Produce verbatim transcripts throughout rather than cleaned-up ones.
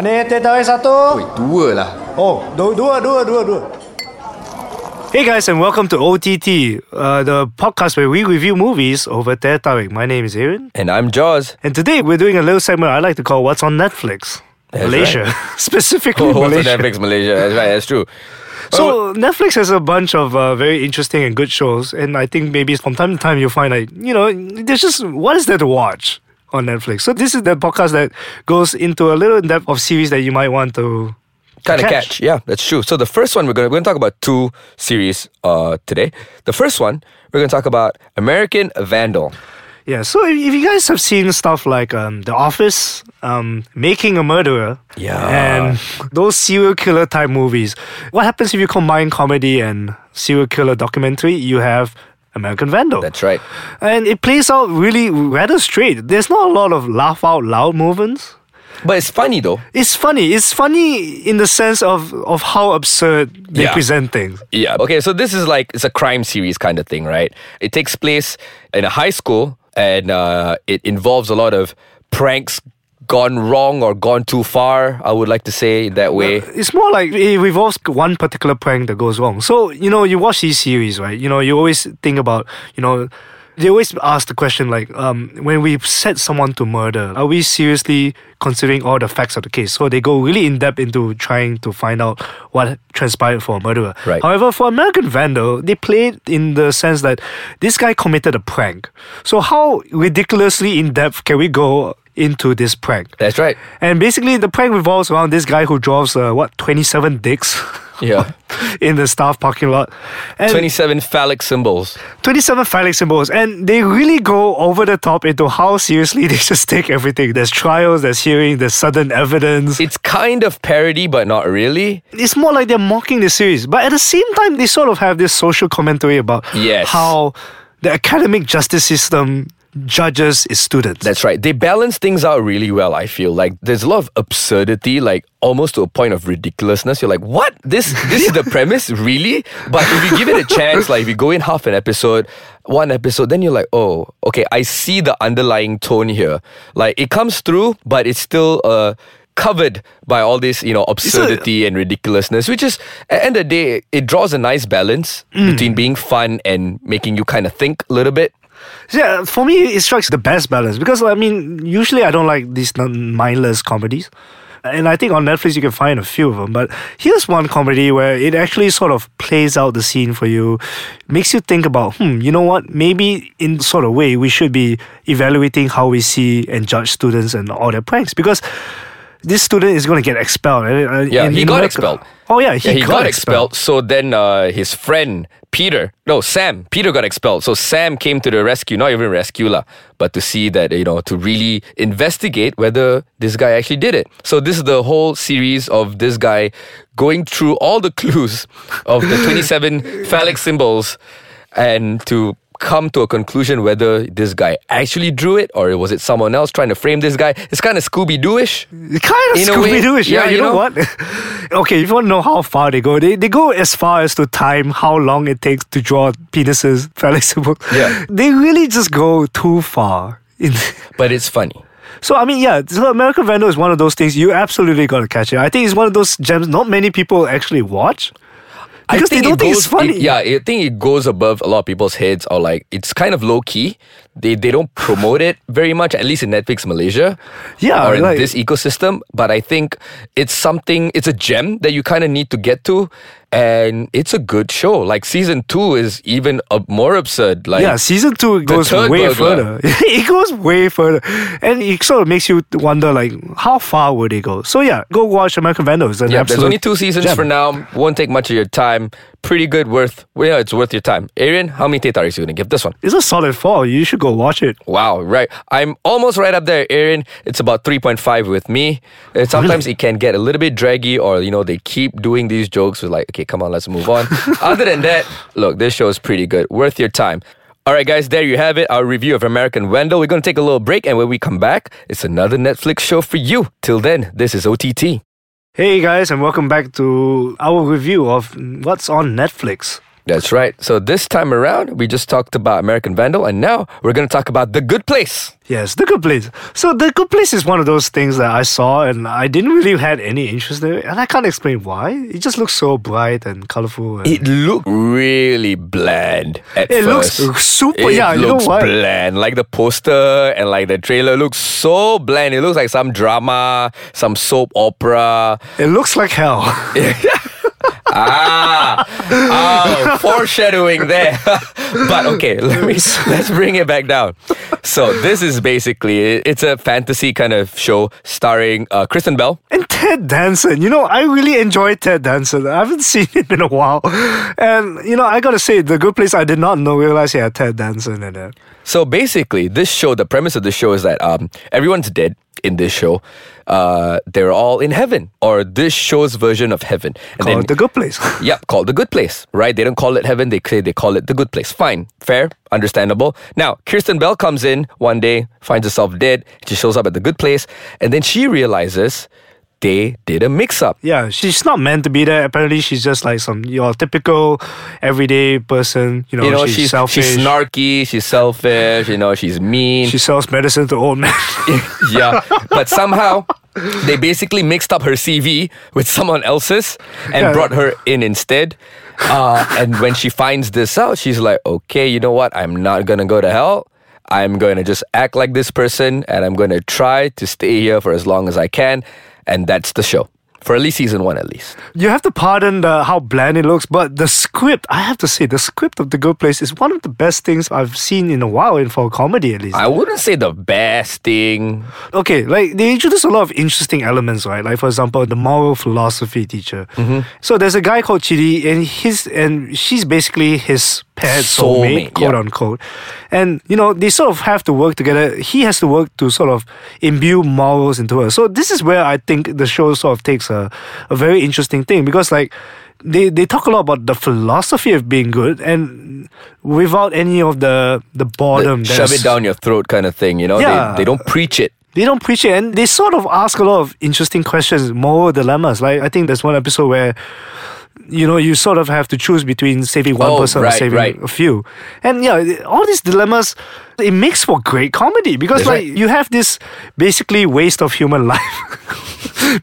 Ada teh tarik satu. Oi, dua lah. Oh, dua, dua, dua, dua. Hey guys, and welcome to O T T, uh, the podcast where we review movies over Teh Tarik. My name is Aaron. And I'm Jaws. And today we're doing a little segment I like to call What's on Netflix? That's Malaysia. Right. Specifically oh, Malaysia. What's on Netflix, Malaysia? That's right, that's true. So, Netflix has a bunch of uh, very interesting and good shows, and I think maybe from time to time you'll find, like, you know, there's just, what is there to watch on Netflix? So, this is the podcast that goes into a little depth of series that you might want to kind of catch. catch. Yeah, that's true. So, the first one, we're going to talk about two series uh, today. The first one, we're going to talk about American Vandal. Yeah, so if you guys have seen stuff like um, The Office, um, Making a Murderer, yeah, and those serial killer type movies, what happens if you combine comedy and serial killer documentary? You have American Vandal. That's right. And it plays out really rather straight. There's not a lot of laugh out loud moments. But it's funny though. It's funny. It's funny in the sense of, of how absurd they yeah. present things. Yeah. Okay, so this is like, it's a crime series kind of thing, right? It takes place in a high school. And uh, it involves a lot of pranks gone wrong or gone too far, I would like to say, in that way. It's more like it revolves one particular prank that goes wrong. So, you know, you watch these series, right? You know, you always think about, you know, they always ask the question like, um, when we set someone to murder, are we seriously considering all the facts of the case? So they go really in depth into trying to find out what transpired for a murderer. Right. However, for American Vandal, they played in the sense that this guy committed a prank. So how ridiculously in depth can we go into this prank? That's right. And basically, the prank revolves around this guy who draws uh, what twenty-seven dicks. Yeah. In the staff parking lot. And twenty-seven phallic symbols. twenty-seven phallic symbols. And they really go over the top into how seriously they just take everything. There's trials, there's hearing, there's sudden evidence. It's kind of parody, but not really. It's more like they're mocking the series. But at the same time, they sort of have this social commentary about yes. how the academic justice system judges is students. That's right. They balance things out really well, I feel. Like, there's a lot of absurdity, like, almost to a point of ridiculousness. You're like, what? This this is the premise? Really? But if you give it a chance, like, if you go in half an episode, one episode, then you're like, oh, okay, I see the underlying tone here. Like, it comes through, but it's still uh, covered by all this, you know, absurdity a- and ridiculousness, which is, at the end of the day, it draws a nice balance mm. between being fun and making you kind of think a little bit. Yeah, for me, it strikes the best balance because, I mean, usually I don't like these mindless comedies. And I think on Netflix you can find a few of them. But here's one comedy where it actually sort of plays out the scene for you, makes you think about, hmm, you know what, maybe in sort of way we should be evaluating how we see and judge students and all their pranks because this student is going to get expelled. And, uh, yeah, in, he in got America. expelled. Oh, yeah, he, yeah, he got, got expelled. expelled. So then uh, his friend, Peter, no, Sam, Peter got expelled. So Sam came to the rescue, not even rescue, lah, but to see that, you know, to really investigate whether this guy actually did it. So this is the whole series of this guy going through all the clues of the twenty-seven phallic symbols and to come to a conclusion whether this guy actually drew it or was it someone else trying to frame this guy. It's kind of Scooby-Doo-ish. Kind of Scooby-Doo-ish, yeah, yeah, you, you know, know what? Okay, if you want to know how far they go, they, they go as far as to time how long it takes to draw penises, phallic symbols. Yeah. They really just go too far. In but it's funny. So, I mean, yeah, so American Vandal is one of those things you absolutely got to catch it. I think it's one of those gems not many people actually watch. Because I think they don't it think goes, it's funny. It, yeah, I think it goes above a lot of people's heads or like, it's kind of low-key. They they don't promote it very much, at least in Netflix Malaysia. Yeah. Or in like, this ecosystem. But I think it's something, it's a gem that you kind of need to get to. And it's a good show. Like, season two is even a, more absurd. Like, yeah, season two goes way burglar. further. It goes way further. And it sort of makes you wonder, like, how far would it go? So, yeah, go watch American Vandal. It's an yeah, absolute there's only two seasons gem. For now. Won't take much of your time. Pretty good, worth, well, yeah, it's worth your time. Aaron, how many Teh Tariks are you going to give this one? It's a solid four. You should go watch it. Wow, right. I'm almost right up there, Aaron. It's about three point five with me. And sometimes really? It can get a little bit draggy or, you know, they keep doing these jokes with like, okay, come on, let's move on. Other than that, look, this show is pretty good. Worth your time. All right, guys, there you have it. Our review of American Vandal. We're going to take a little break and when we come back, it's another Netflix show for you. Till then, this is O T T. Hey guys, and welcome back to our review of What's on Netflix. That's right. So this time around, we just talked about American Vandal, and now we're going to talk about The Good Place. Yes, The Good Place. So The Good Place is one of those things that I saw and I didn't really have any interest in it, and I can't explain why. It just looks so bright and colourful. And it looked really bland at it first. It looks super, it yeah, you know what? It looks bland. Like the poster and like the trailer looks so bland. It looks like some drama, some soap opera. It looks like hell. ah, oh, foreshadowing there. But okay, let me let's bring it back down. So this is basically it's a fantasy kind of show starring uh, Kristen Bell and Ted Danson. You know, I really enjoy Ted Danson. I haven't seen it in a while, and you know, I gotta say, The Good Place. I did not know realize he had Ted Danson in it. So basically, this show, the premise of the show is that um, everyone's dead in this show. Uh, they're all in heaven, or this show's version of heaven. And call then, it The Good Place. Yeah, called The Good Place, right? They don't call it heaven, they say they call it The Good Place. Fine, fair, understandable. Now, Kristen Bell comes in one day, finds herself dead, she shows up at The Good Place, and then she realizes they did a mix-up. Yeah, she's not meant to be there. Apparently, she's just like some your typical everyday person. You know, you know she's, she's selfish. She's snarky, she's selfish, you know, she's mean. She sells medicine to old men. Yeah, but somehow they basically mixed up her C V with someone else's and yeah. brought her in instead. Uh, and when she finds this out, she's like, okay, you know what? I'm not going to go to hell. I'm going to just act like this person and I'm going to try to stay here for as long as I can. And that's the show. For at least season one, at least. You have to pardon the, how bland it looks, but the script, I have to say, the script of The Good Place is one of the best things I've seen in a while in for comedy, at least. I wouldn't say the best thing. Okay, like, they introduce a lot of interesting elements, right? Like, for example, the moral philosophy teacher. Mm-hmm. So there's a guy called Chidi, and his and she's basically his paired soulmate, soulmate quote yeah. unquote. And, you know, they sort of have to work together. He has to work to sort of imbue morals into her. So this is where I think the show sort of takes a, a very interesting thing because, like, They they talk a lot about the philosophy of being good and without any of the the boredom. The shove it down your throat kind of thing, you know? Yeah. They, they don't preach it. They don't preach it and they sort of ask a lot of interesting questions, moral dilemmas. Like, I think there's one episode where, you know, you sort of have to choose between saving one oh, person right, or saving right. a few. And yeah, all these dilemmas, it makes for great comedy because, that's like, right. you have this basically waste of human life.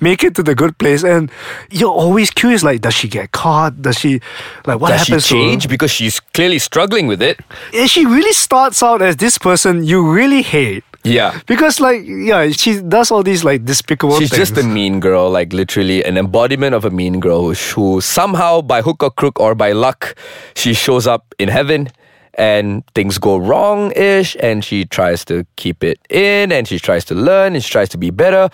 Make it to The Good Place, and you're always curious. Like, does she get caught? Does she, like, what happens to her? Does she change? Because she's clearly struggling with it. And she really starts out as this person you really hate. Yeah. Because, like, yeah, she does all these, like, despicable she's things. She's just a mean girl, like, literally an embodiment of a mean girl who somehow, by hook or crook or by luck, she shows up in heaven. And things go wrong-ish, and she tries to keep it in, and she tries to learn, and she tries to be better.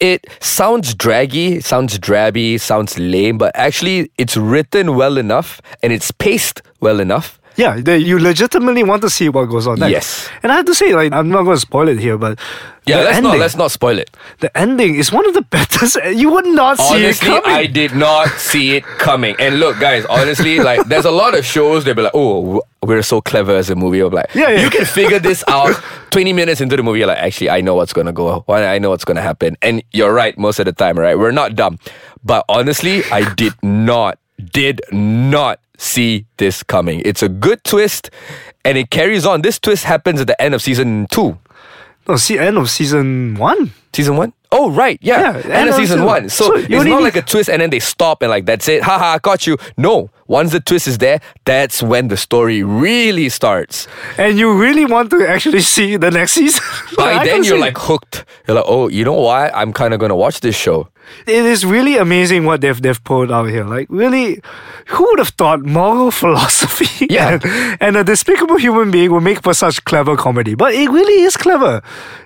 It sounds draggy, sounds drabby, sounds lame, but actually it's written well enough, and it's paced well enough. Yeah, they, you legitimately want to see what goes on next. Yes. And I have to say, like, I'm not going to spoil it here, but yeah, let's ending, not let's not spoil it. The ending is one of the best. You would not see honestly, it coming. I did not see it coming. And look, guys, honestly, like, there's a lot of shows they'll be like, oh, we're so clever as a movie. I'm like, yeah, yeah. You can figure this out twenty minutes into the movie. You're like, actually, I know what's going to go. I know what's going to happen. And you're right most of the time, right? We're not dumb. But honestly, I did not, did not see this coming. It's a good twist and it carries on. This twist happens at the end of season two. No, see, end of season one. Season one? Oh, right. Yeah. yeah end, end of season, season one. So, so it's not need... like a twist and then they stop and like, that's it. Haha, caught you. No. Once the twist is there, that's when the story really starts. And you really want to actually see the next season. By like, then you're like it. hooked. You're like, oh, you know what? I'm kind of going to watch this show. It is really amazing what they've they've pulled out here. Like, really, who would have thought moral philosophy yeah. and, and a despicable human being would make for such clever comedy? But it really is clever.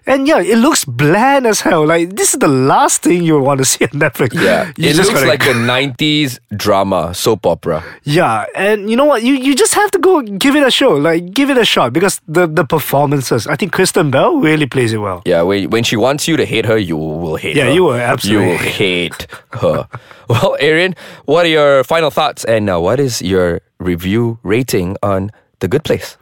And yeah, it looks bland as hell. Like, this is the last thing you would want to see on Netflix. Yeah, you it just looks gotta... like a nineties drama, soap opera. Yeah, and you know what? You you just have to go give it a show. Like, give it a shot because the, the performances, I think Kristen Bell really plays it well. Yeah, when she wants you to hate her, you will hate yeah, her. Yeah, you will absolutely you will hate her. Well, Arian, what are your final thoughts and uh, what is your review rating on The Good Place?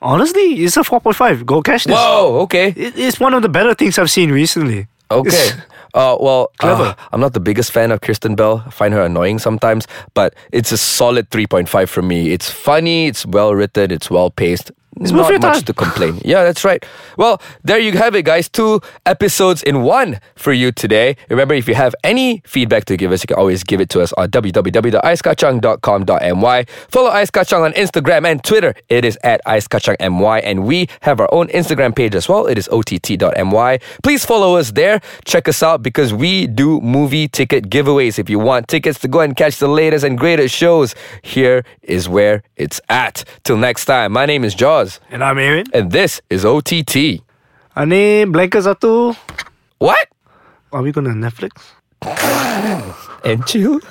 Honestly, it's a four point five. Go catch this. Whoa, okay. It, it's one of the better things I've seen recently. Okay. Uh, well, uh, I'm not the biggest fan of Kristen Bell. I find her annoying sometimes, but it's a solid three point five from me. It's funny, it's well written, it's well paced. It's not much time. to complain. Yeah, that's right. Well, there you have it, guys. Two episodes in one for you today. Remember, if you have any feedback to give us, you can always give it to us on w w w dot ice kacang dot com dot m y. Follow Ice Kacang on Instagram and Twitter. It is at ice kacang m y, and we have our own Instagram page as well. It is o t t dot m y. Please follow us there. Check us out because we do movie ticket giveaways. If you want tickets to go and catch the latest and greatest shows, here is where it's at. Till next time, my name is John. And I'm Aaron. And this is O T T. Ani Blankers Satu. What? Are we going to Netflix? And chill?